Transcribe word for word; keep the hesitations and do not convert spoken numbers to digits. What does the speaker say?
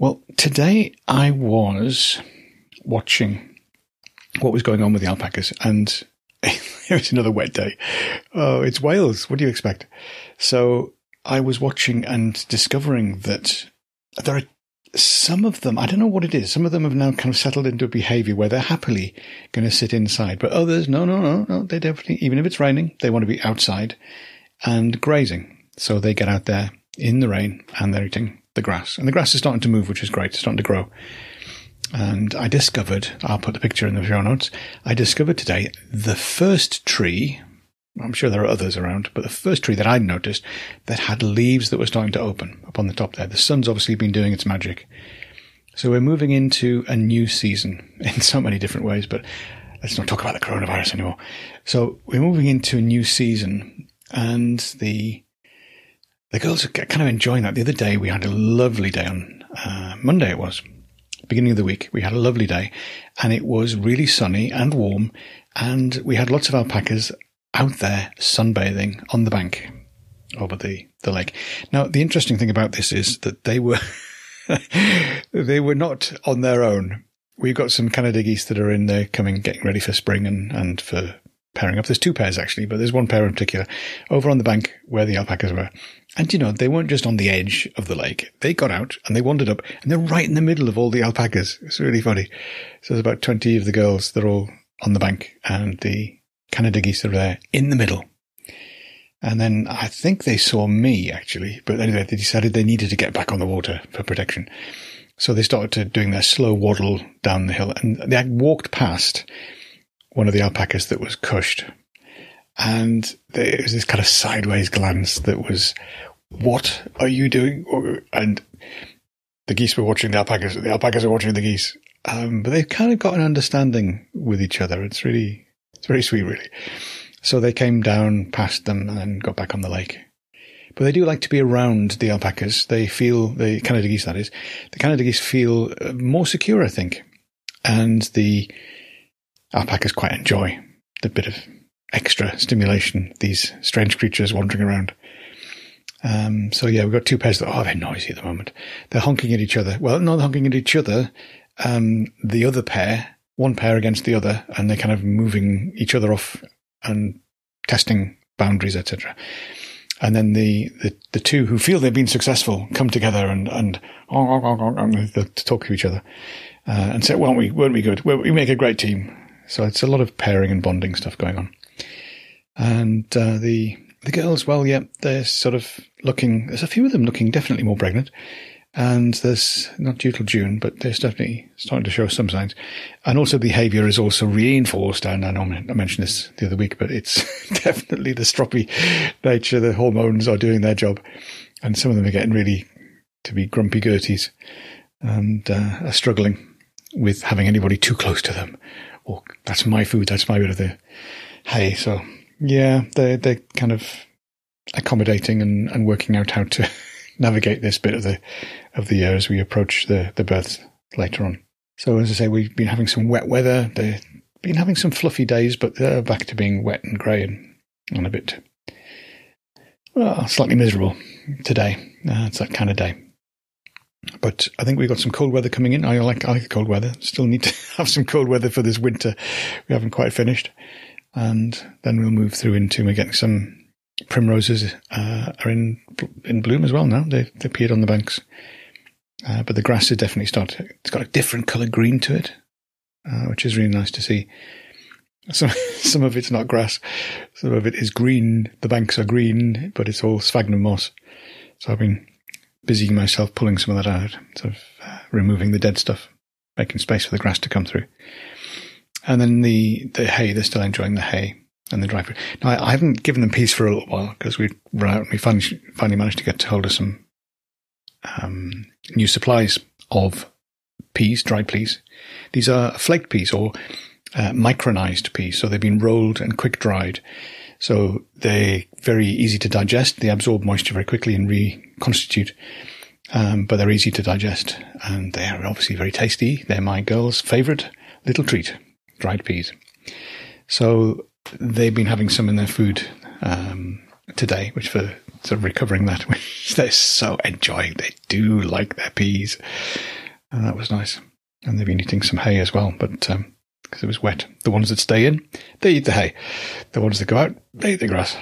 Well, today I was watching what was going on with the alpacas, and it was another wet day. Oh, it's Wales. What do you expect? So I was watching and discovering that there are some of them, I don't know what it is, some of them have now kind of settled into a behavior where they're happily going to sit inside. But others, no, no, no, no, they definitely, even if it's raining, they want to be outside and grazing. So they get out there in the rain and they're eating the grass, and the grass is starting to move, which is great. It's starting to grow. And I discovered, I'll put the picture in the show notes, I discovered today the first tree, I'm sure there are others around, but the first tree that I noticed that had leaves that were starting to open up on the top there. The sun's obviously been doing its magic. So we're moving into a new season in so many different ways, but let's not talk about the coronavirus anymore. So we're moving into a new season, and the The girls are kind of enjoying that. The other day, we had a lovely day on uh, Monday, it was, beginning of the week. We had a lovely day, and it was really sunny and warm, and we had lots of alpacas out there sunbathing on the bank over the, the lake. Now, the interesting thing about this is that they were they were not on their own. We've got some Canada geese that are in there coming, getting ready for spring and, and for pairing up. There's two pairs, actually, but there's one pair in particular over on the bank where the alpacas were. And, you know, they weren't just on the edge of the lake. They got out and they wandered up, and they're right in the middle of all the alpacas. It's really funny. So there's about twenty of the girls. They're all on the bank, and the Canada geese are there in the middle. And then I think they saw me, actually. But anyway, they decided they needed to get back on the water for protection. So they started to doing their slow waddle down the hill, and they walked past one of the alpacas that was cushed. And there, it was this kind of sideways glance that was, what are you doing? And the geese were watching the alpacas. The alpacas are watching the geese. Um, but they've kind of got an understanding with each other. It's really, it's very sweet, really. So they came down past them and then got back on the lake. But they do like to be around the alpacas. They feel, the Canada geese, that is, the Canada geese feel more secure, I think. And the alpacas quite enjoy the bit of extra stimulation, these strange creatures wandering around. Um, so, yeah, we've got two pairs that, oh, they're noisy at the moment. They're honking at each other. Well, not honking at each other. Um, the other pair, one pair against the other, and they're kind of moving each other off and testing boundaries, et cetera. And then the, the, the two who feel they've been successful come together and, and, and they'll talk to each other uh, and say, weren't we, weren't we good? We make a great team. So it's a lot of pairing and bonding stuff going on. And uh, the the girls, well, yeah, they're sort of looking, there's a few of them looking definitely more pregnant. And there's, not due till June, but they're definitely starting to show some signs. And also behaviour is also reinforced. And I know I mentioned this the other week, but it's definitely the stroppy nature. The hormones are doing their job. And some of them are getting really to be grumpy Gerties and uh, are struggling with having anybody too close to them. Or, that's my food, that's my bit of the hay. So, yeah, they're, they're kind of accommodating and, and working out how to navigate this bit of the of the year as we approach the, the births later on. So, as I say, we've been having some wet weather. They've been having some fluffy days, but they're back to being wet and grey and, and a bit, well, slightly miserable today. Uh, it's that kind of day. But I think we've got some cold weather coming in. I like I like the cold weather. Still need to have some cold weather for this winter. We haven't quite finished. And then we'll move through into, we're getting some primroses uh, are in in bloom as well now. They, they appeared on the banks. Uh, but the grass is definitely started. It's got a different colour green to it, uh, which is really nice to see. Some, some of it's not grass. Some of it is green. The banks are green, but it's all sphagnum moss. So I've been busying myself pulling some of that out, sort of uh, removing the dead stuff, making space for the grass to come through. And then the, the hay, they're still enjoying the hay and the dry food. Now, I, I haven't given them peace for a little while because we were out and we finally, finally managed to get hold of some um, new supplies of peas, dried peas. These are flaked peas or uh, micronized peas, so they've been rolled and quick-dried. So they're very easy to digest. They absorb moisture very quickly and reconstitute, um, but they're easy to digest. And they are obviously very tasty. They're my girls' favourite little treat, dried peas. So they've been having some in their food um, today, which for sort of recovering that. They're so enjoying. They do like their peas. And that was nice. And they've been eating some hay as well, but um, because it was wet. The ones that stay in, they eat the hay. The ones that go out, they eat the grass.